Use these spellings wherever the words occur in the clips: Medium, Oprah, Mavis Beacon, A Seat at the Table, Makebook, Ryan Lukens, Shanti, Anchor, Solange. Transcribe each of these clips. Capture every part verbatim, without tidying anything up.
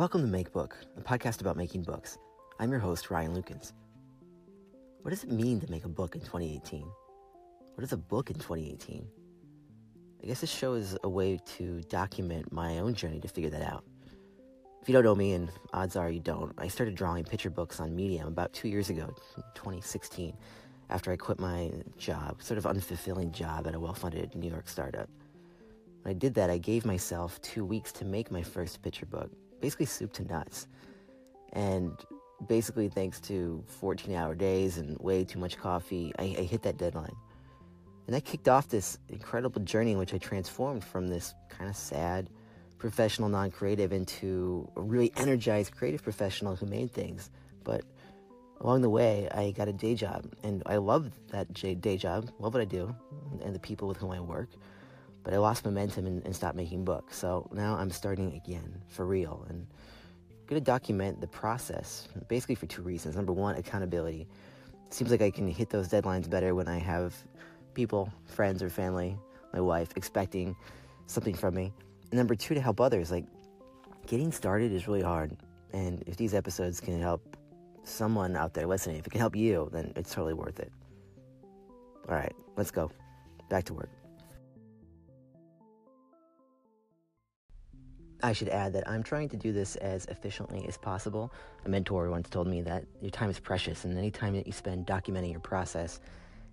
Welcome to Makebook, a podcast about making books. I'm your host, Ryan Lukens. What does it mean to make a book in twenty eighteen? What is a book in twenty eighteen? I guess this show is a way to document my own journey to figure that out. If you don't know me, and odds are you don't, I started drawing picture books on Medium about two years ago, twenty sixteen, after I quit my job, sort of unfulfilling job at a well-funded New York startup. When I did that, I gave myself two weeks to make my first picture book, basically soup to nuts. And basically, thanks to fourteen-hour days and way too much coffee, I, I hit that deadline. And that kicked off this incredible journey in which I transformed from this kind of sad professional, non-creative, into a really energized creative professional who made things. But along the way, I got a day job, and I loved that day job, love what I do, and the people with whom I work. But I lost momentum and, and stopped making books. So now I'm starting again, for real. And I'm going to document the process, basically for two reasons. Number one, accountability. It seems like I can hit those deadlines better when I have people, friends or family, my wife, expecting something from me. And number two, to help others. Like, getting started is really hard. And if these episodes can help someone out there listening, if it can help you, then it's totally worth it. All right, let's go. Back to work. I should add that I'm trying to do this as efficiently as possible. A mentor once told me that your time is precious, and any time that you spend documenting your process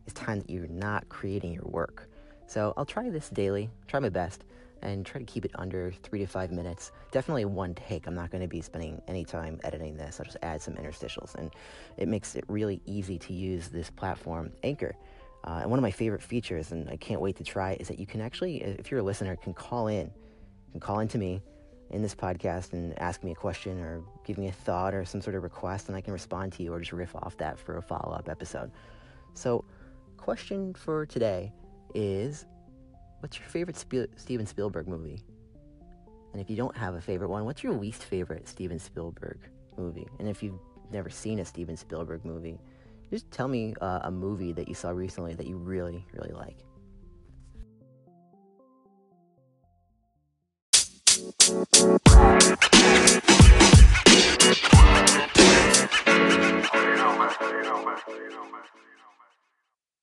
is time that you're not creating your work. So I'll try this daily, try my best, and try to keep it under three to five minutes. Definitely one take. I'm not going to be spending any time editing this. I'll just add some interstitials, and it makes it really easy to use this platform, Anchor. Uh, and one of my favorite features, and I can't wait to try, is that you can actually, if you're a listener, can call in, can call in to me in this podcast and ask me a question or give me a thought or some sort of request, and I can respond to you or just riff off that for a follow-up episode. So question for today is, what's your favorite Sp- Steven Spielberg movie? And if you don't have a favorite one, what's your least favorite Steven Spielberg movie? And if you've never seen a Steven Spielberg movie, just tell me uh, a movie that you saw recently that you really, really like.